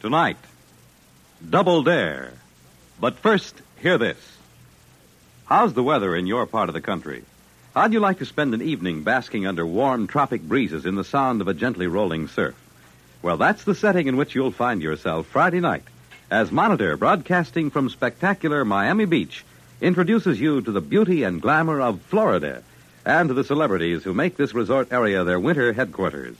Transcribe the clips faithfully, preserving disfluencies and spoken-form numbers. Tonight, Double Dare. But first, hear this. How's the weather in your part of the country? How'd you like to spend an evening basking under warm tropic breezes in the sound of a gently rolling surf? Well, that's the setting in which you'll find yourself Friday night as Monitor, broadcasting from spectacular Miami Beach, introduces you to the beauty and glamour of Florida and to the celebrities who make this resort area their winter headquarters.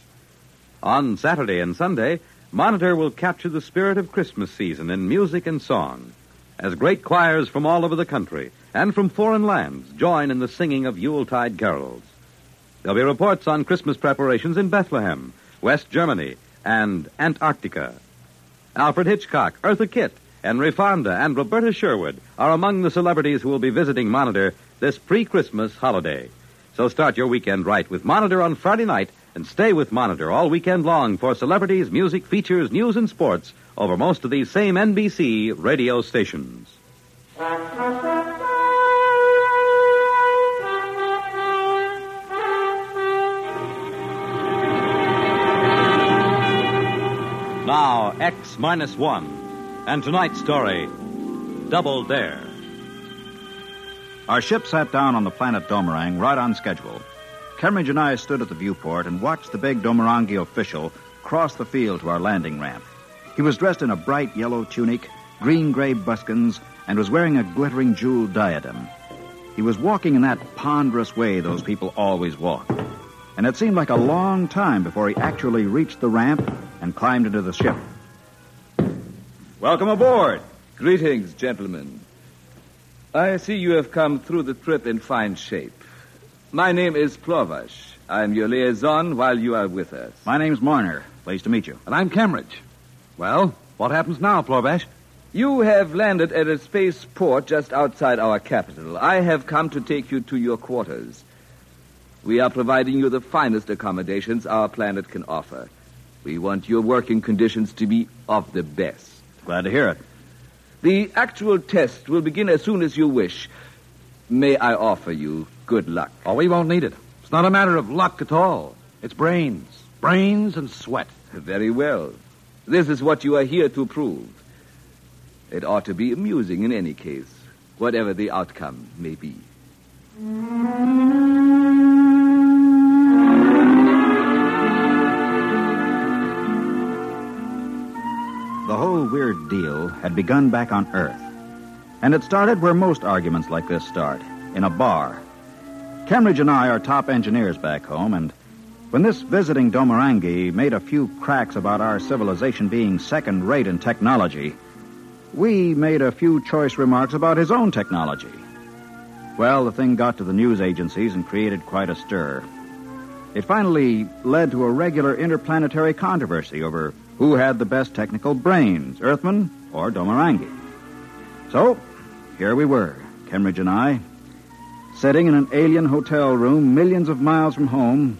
On Saturday and Sunday, Monitor will capture the spirit of Christmas season in music and song, as great choirs from all over the country and from foreign lands join in the singing of Yuletide carols. There'll be reports on Christmas preparations in Bethlehem, West Germany, and Antarctica. Alfred Hitchcock, Eartha Kitt, Henry Fonda, and Roberta Sherwood are among the celebrities who will be visiting Monitor this pre-Christmas holiday. So start your weekend right with Monitor on Friday night, and stay with Monitor all weekend long for celebrities, music, features, news, and sports over most of these same N B C radio stations. Now, X minus one, and tonight's story, Double Dare. Our ship sat down on the planet Domerang right on schedule. Kemmeridge and I stood at the viewport and watched the big Domerangi official cross the field to our landing ramp. He was dressed in a bright yellow tunic, green-gray buskins, and was wearing a glittering jeweled diadem. He was walking in that ponderous way those people always walk, and it seemed like a long time before he actually reached the ramp and climbed into the ship. Welcome aboard. Greetings, gentlemen. I see you have come through the trip in fine shape. My name is Plorvosh. I'm your liaison while you are with us. My name's Marner. Pleased to meet you. And I'm Kemmeridge. Well, what happens now, Plorvosh? You have landed at a spaceport just outside our capital. I have come to take you to your quarters. We are providing you the finest accommodations our planet can offer. We want your working conditions to be of the best. Glad to hear it. The actual test will begin as soon as you wish. May I offer you good luck? Oh, we won't need it. It's not a matter of luck at all. It's brains. Brains and sweat. Very well. This is what you are here to prove. It ought to be amusing in any case, whatever the outcome may be. The whole weird deal had begun back on Earth. And it started where most arguments like this start, in a bar. Kemmeridge and I are top engineers back home, and when this visiting Domerangi made a few cracks about our civilization being second-rate in technology, we made a few choice remarks about his own technology. Well, the thing got to the news agencies and created quite a stir. It finally led to a regular interplanetary controversy over who had the best technical brains, Earthmen or Domerangi. So, here we were, Kemmeridge and I, sitting in an alien hotel room millions of miles from home,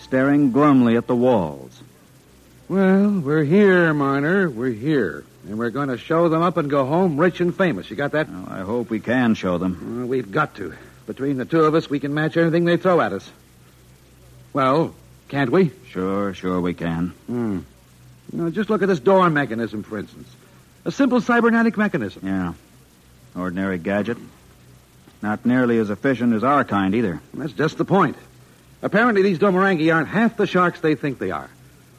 staring glumly at the walls. Well, we're here, Marner. We're here. And we're going to show them up and go home rich and famous. You got that? Well, I hope we can show them. Well, we've got to. Between the two of us, we can match anything they throw at us. Well, can't we? Sure, sure we can. Mm. Now, just look at this door mechanism, for instance. A simple cybernetic mechanism. Yeah. Ordinary gadget. Not nearly as efficient as our kind, either. That's just the point. Apparently, these Domerangi aren't half the sharks they think they are.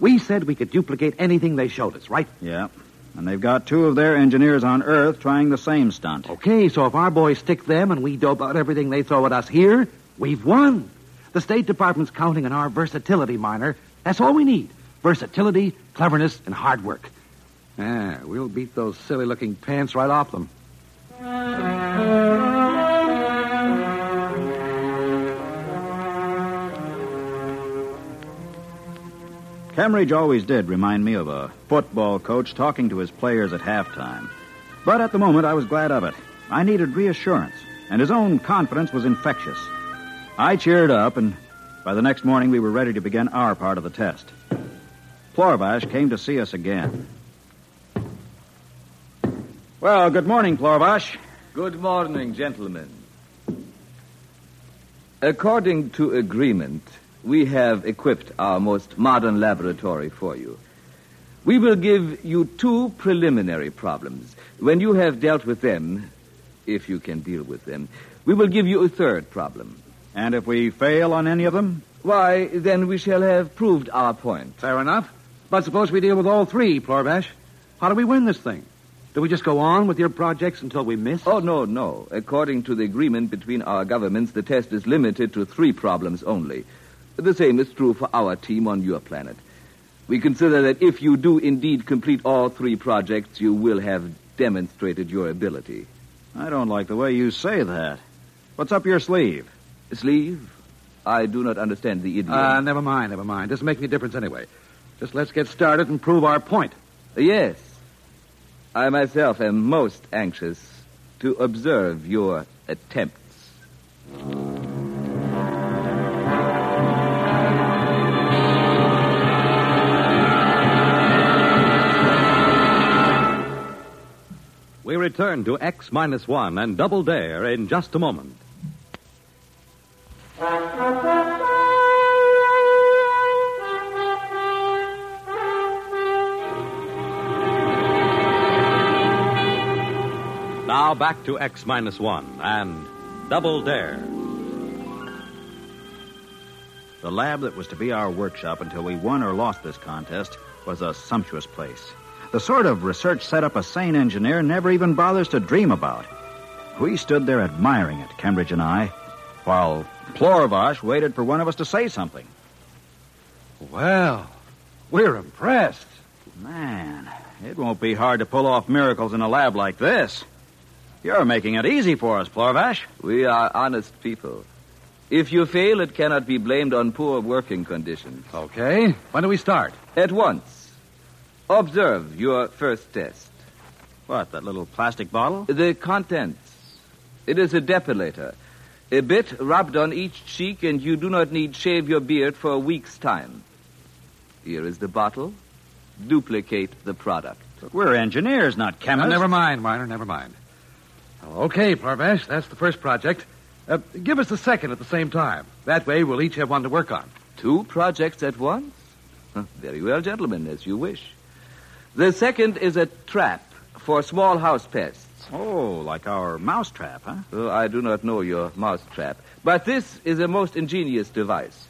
We said we could duplicate anything they showed us, right? Yeah. And they've got two of their engineers on Earth trying the same stunt. Okay, so if our boys stick them and we dope out everything they throw at us here, we've won. The State Department's counting on our versatility, Miner. That's all we need. Versatility, cleverness, and hard work. Ah, we'll beat those silly-looking pants right off them. Kemmeridge always did remind me of a football coach talking to his players at halftime. But at the moment, I was glad of it. I needed reassurance, and his own confidence was infectious. I cheered up, and by the next morning, we were ready to begin our part of the test. Plorvosh came to see us again. Well, good morning, Plorvosh. Good morning, gentlemen. According to agreement, we have equipped our most modern laboratory for you. We will give you two preliminary problems. When you have dealt with them, if you can deal with them, we will give you a third problem. And if we fail on any of them? Why, then we shall have proved our point. Fair enough. But suppose we deal with all three, Plorvosh. How do we win this thing? Do we just go on with your projects until we miss? Oh, no, no. According to the agreement between our governments, the test is limited to three problems only. The same is true for our team on your planet. We consider that if you do indeed complete all three projects, you will have demonstrated your ability. I don't like the way you say that. What's up your sleeve? Sleeve? I do not understand the idiom. Ah, uh, never mind, never mind. Doesn't make any difference anyway. Just let's get started and prove our point. Yes. I myself am most anxious to observe your attempts. We return to X minus one and Double Dare in just a moment. Now back to X minus one and Double Dare. The lab that was to be our workshop until we won or lost this contest was a sumptuous place. The sort of research setup a sane engineer never even bothers to dream about. We stood there admiring it, Kemmeridge and I, while Plorvosh waited for one of us to say something. Well, we're impressed. Man, it won't be hard to pull off miracles in a lab like this. You're making it easy for us, Plorvosh. We are honest people. If you fail, it cannot be blamed on poor working conditions. Okay. When do we start? At once. Observe your first test. What, that little plastic bottle? The contents. It is a depilator. A bit rubbed on each cheek, and you do not need shave your beard for a week's time. Here is the bottle. Duplicate the product. But we're engineers, not chemists. No, never mind, Miner, never mind. Okay, Plorvosh, that's the first project. Uh, give us the second at the same time. That way we'll each have one to work on. Two projects at once? Very well, gentlemen, as you wish. The second is a trap for small house pests. Oh, like our mouse trap, huh? Oh, I do not know your mouse trap, but this is a most ingenious device.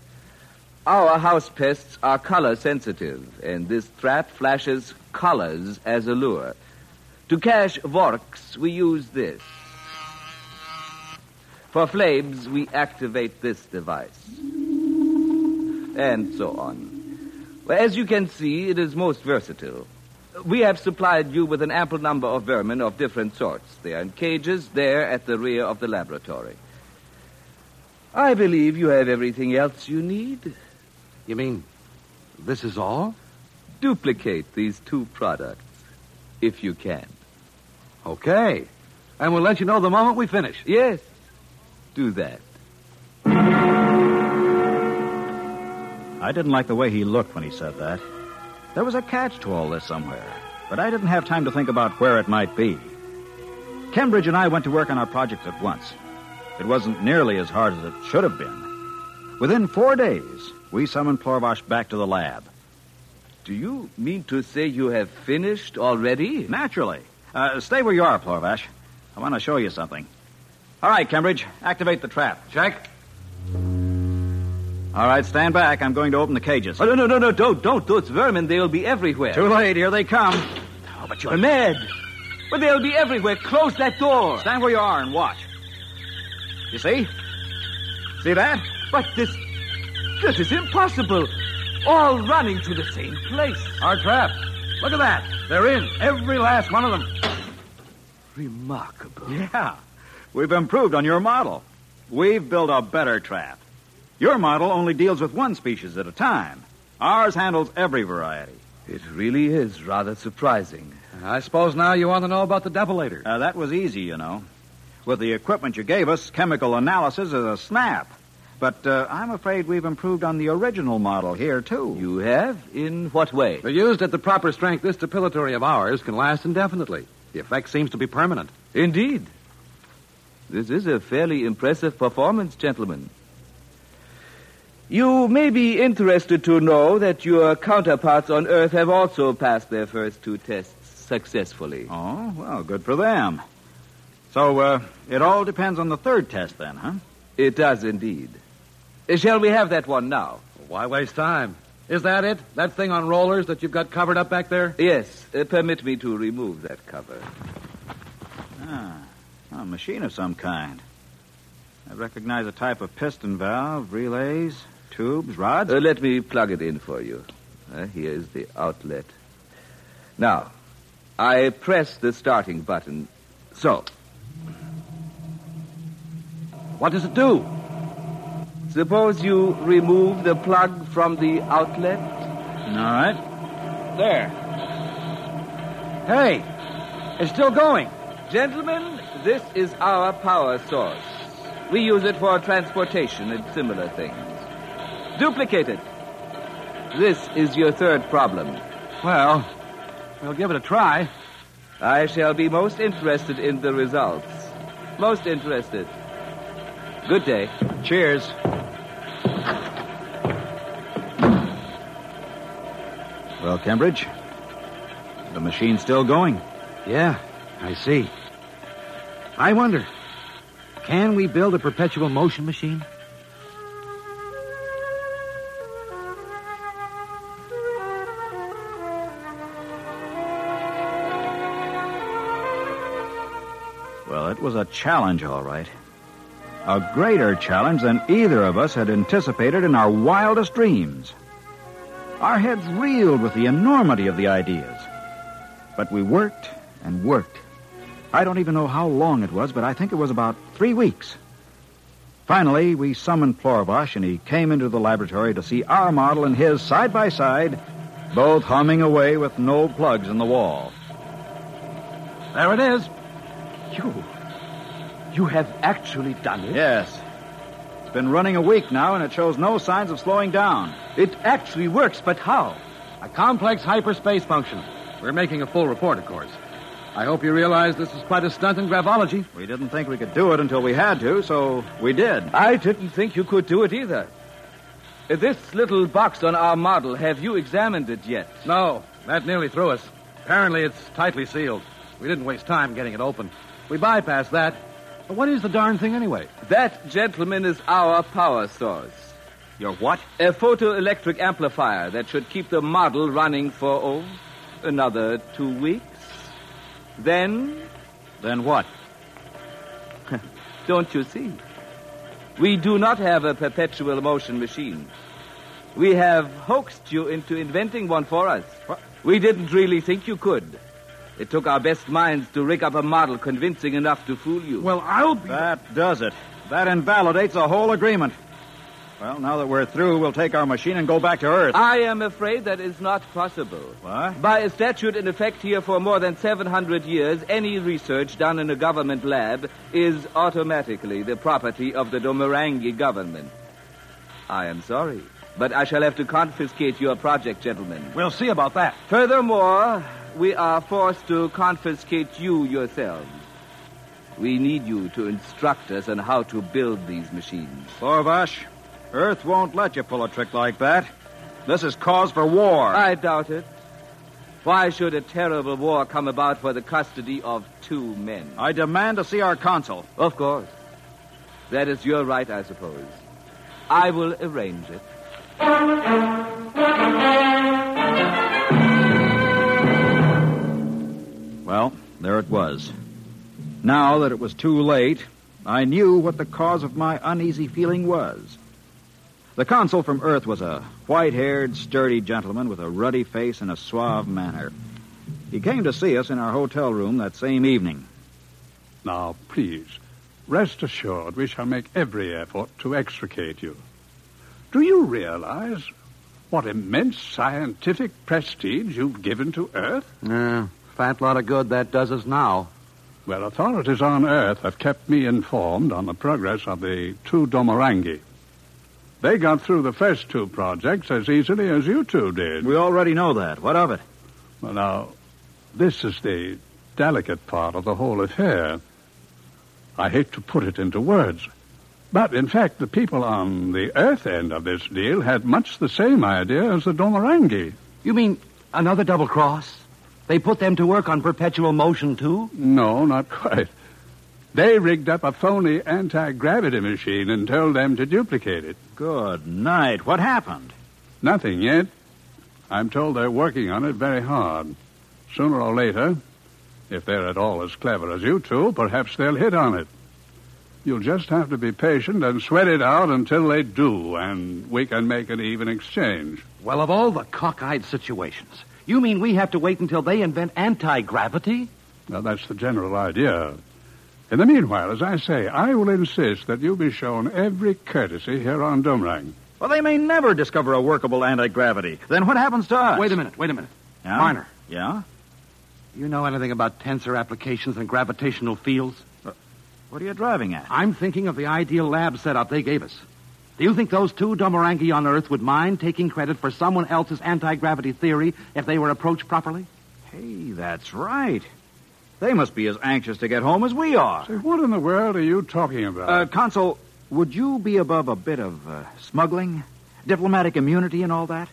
Our house pests are color sensitive, and this trap flashes colors as a lure. To catch vorks, we use this. For flames, we activate this device. And so on. Well, as you can see, it is most versatile. We have supplied you with an ample number of vermin of different sorts. They are in cages there at the rear of the laboratory. I believe you have everything else you need. You mean this is all? Duplicate these two products, if you can. Okay. And we'll let you know the moment we finish. Yes. Do that. I didn't like the way he looked when he said that. There was a catch to all this somewhere, but I didn't have time to think about where it might be. Kemmeridge and I went to work on our projects at once. It wasn't nearly as hard as it should have been. Within four days, we summoned Plorvosh back to the lab. Do you mean to say you have finished already? Naturally. Uh, stay where you are, Plorvosh. I want to show you something. All right, Cambridge, activate the trap. Check. All right, stand back. I'm going to open the cages. Oh, no, no, no, no, don't, don't do it. It's vermin. They'll be everywhere. Too late. Here they come. Oh, but you're mad. Well, they'll be everywhere. Close that door. Stand where you are and watch. You see? See that? But this... This is impossible. All running to the same place. Our trap. Look at that. They're in. Every last one of them. Remarkable. Yeah. We've improved on your model. We've built a better trap. Your model only deals with one species at a time. Ours handles every variety. It really is rather surprising. I suppose now you want to know about the depilator. Uh, that was easy, you know. With the equipment you gave us, chemical analysis is a snap. But uh, I'm afraid we've improved on the original model here, too. You have? In what way? Well, used at the proper strength, this depilatory of ours can last indefinitely. The effect seems to be permanent. Indeed. This is a fairly impressive performance, gentlemen. You may be interested to know that your counterparts on Earth have also passed their first two tests successfully. Oh, well, good for them. So, uh, it all depends on the third test then, huh? It does indeed. Shall we have that one now? Why waste time? Is that it? That thing on rollers that you've got covered up back there? Yes. Uh, permit me to remove that cover. Ah, a machine of some kind. I recognize a type of piston valve, relays, tubes, rods. Uh, let me plug it in for you. Uh, here is the outlet. Now, I press the starting button. So. What does it do? Suppose you remove the plug from the outlet. All right. There. Hey, it's still going. Gentlemen, this is our power source. We use it for transportation and similar things. Duplicate it. This is your third problem. Well, we'll give it a try. I shall be most interested in the results. Most interested. Good day. Cheers. Well, Cambridge, the machine's still going. Yeah, I see. I wonder, can we build a perpetual motion machine? Well, it was a challenge, all right. A greater challenge than either of us had anticipated in our wildest dreams. Our heads reeled with the enormity of the ideas. But we worked and worked. I don't even know how long it was, but I think it was about three weeks. Finally, we summoned Plorvosh, and he came into the laboratory to see our model and his side by side, both humming away with no plugs in the wall. There it is. You... You have actually done it? Yes. It's been running a week now, and it shows no signs of slowing down. It actually works, but how? A complex hyperspace function. We're making a full report, of course. I hope you realize this is quite a stunt in gravology. We didn't think we could do it until we had to, so we did. I didn't think you could do it either. This little box on our model, have you examined it yet? No. That nearly threw us. Apparently it's tightly sealed. We didn't waste time getting it open. We bypassed that. What is the darn thing anyway? That, gentlemen, is our power source. Your what? A photoelectric amplifier that should keep the model running for, oh, another two weeks. Then? Then what? Don't you see? We do not have a perpetual motion machine. We have hoaxed you into inventing one for us. What? We didn't really think you could. It took our best minds to rig up a model convincing enough to fool you. Well, I'll be... That does it. That invalidates the whole agreement. Well, now that we're through, we'll take our machine and go back to Earth. I am afraid that is not possible. What? By a statute in effect here for more than seven hundred years, any research done in a government lab is automatically the property of the Domerangi government. I am sorry, but I shall have to confiscate your project, gentlemen. We'll see about that. Furthermore... We are forced to confiscate you yourselves. We need you to instruct us on how to build these machines. Plorvosh, Earth won't let you pull a trick like that. This is cause for war. I doubt it. Why should a terrible war come about for the custody of two men? I demand to see our consul. Of course. That is your right, I suppose. I will arrange it. Well, there it was. Now that it was too late, I knew what the cause of my uneasy feeling was. The consul from Earth was a white-haired, sturdy gentleman with a ruddy face and a suave manner. He came to see us in our hotel room that same evening. Now, please, rest assured we shall make every effort to extricate you. Do you realize what immense scientific prestige you've given to Earth? Yeah, fat lot of good that does us now. Well, authorities on Earth have kept me informed on the progress of the two Domerangi. They got through the first two projects as easily as you two did. We already know that. What of it? Well, now, this is the delicate part of the whole affair. I hate to put it into words, but, in fact, the people on the Earth end of this deal had much the same idea as the Domerangi. You mean another double cross? They put them to work on perpetual motion, too? No, not quite. They rigged up a phony anti-gravity machine and told them to duplicate it. Good night. What happened? Nothing yet. I'm told they're working on it very hard. Sooner or later, if they're at all as clever as you two, perhaps they'll hit on it. You'll just have to be patient and sweat it out until they do, and we can make an even exchange. Well, of all the cockeyed situations, you mean we have to wait until they invent anti-gravity? Well, that's the general idea. In the meanwhile, as I say, I will insist that you be shown every courtesy here on Domerang. Well, they may never discover a workable anti-gravity. Then what happens to us? Wait a minute, wait a minute. Yeah? Marner. Yeah? You know anything about tensor applications and gravitational fields? Uh, what are you driving at? I'm thinking of the ideal lab setup they gave us. Do you think those two Domerangi on Earth would mind taking credit for someone else's anti-gravity theory if they were approached properly? Hey, that's right. They must be as anxious to get home as we are. Say, what in the world are you talking about? Uh, Consul, would you be above a bit of uh, smuggling, diplomatic immunity and all that?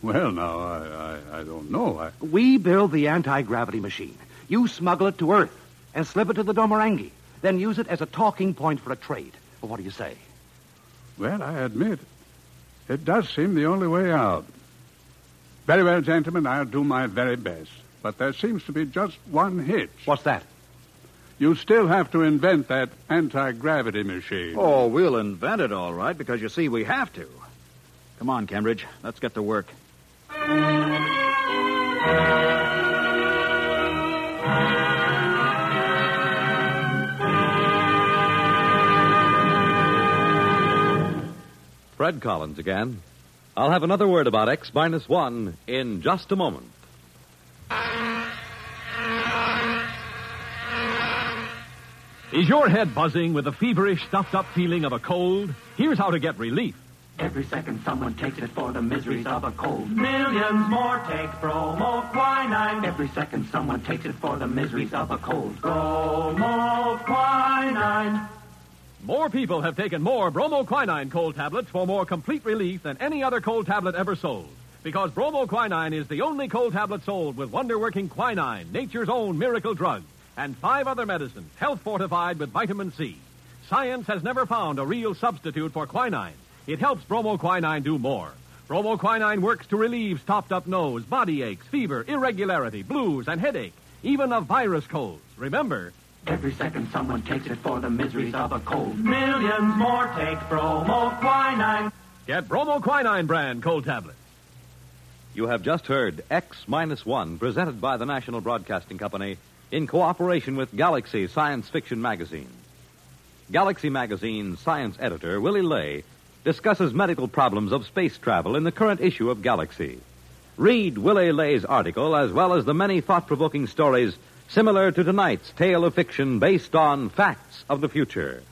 Well, now, I, I, I don't know. I... We build the anti-gravity machine. You smuggle it to Earth and slip it to the Domerangi, then use it as a talking point for a trade. Well, what do you say? Well, I admit, it does seem the only way out. Very well, gentlemen, I'll do my very best. But there seems to be just one hitch. What's that? You still have to invent that anti-gravity machine. Oh, we'll invent it, all right, because, you see, we have to. Come on, Cambridge. Let's get to work. Fred Collins again. I'll have another word about X minus one in just a moment. Is your head buzzing with the feverish, stuffed-up feeling of a cold? Here's how to get relief. Every second someone takes it for the miseries of a cold. Millions more take bromoquinine. Every second someone takes it for the miseries of a cold. Bromoquinine. More people have taken more bromoquinine cold tablets for more complete relief than any other cold tablet ever sold. Because bromoquinine is the only cold tablet sold with wonder-working quinine, nature's own miracle drug. And five other medicines, health-fortified with vitamin C. Science has never found a real substitute for quinine. It helps bromoquinine do more. Bromoquinine works to relieve stopped-up nose, body aches, fever, irregularity, blues, and headache, even of virus colds. Remember, every second someone takes it for the miseries of a cold. Millions more take bromoquinine. Get bromoquinine brand cold tablets. You have just heard X minus one, presented by the National Broadcasting Company, in cooperation with Galaxy Science Fiction Magazine. Galaxy Magazine's science editor, Willie Ley, discusses medical problems of space travel in the current issue of Galaxy. Read Willie Ley's article as well as the many thought-provoking stories similar to tonight's tale of fiction based on facts of the future.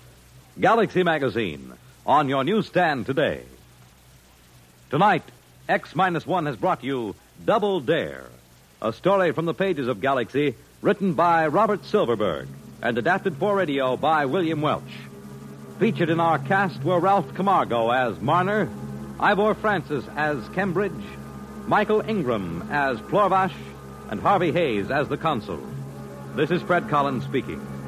Galaxy Magazine, on your newsstand today. Tonight, X minus one has brought you Double Dare, a story from the pages of Galaxy, written by Robert Silverberg and adapted for radio by William Welch. Featured in our cast were Ralph Camargo as Marner, Ivor Francis as Cambridge, Michael Ingram as Plorvosh, and Harvey Hayes as the Consul. This is Fred Collins speaking.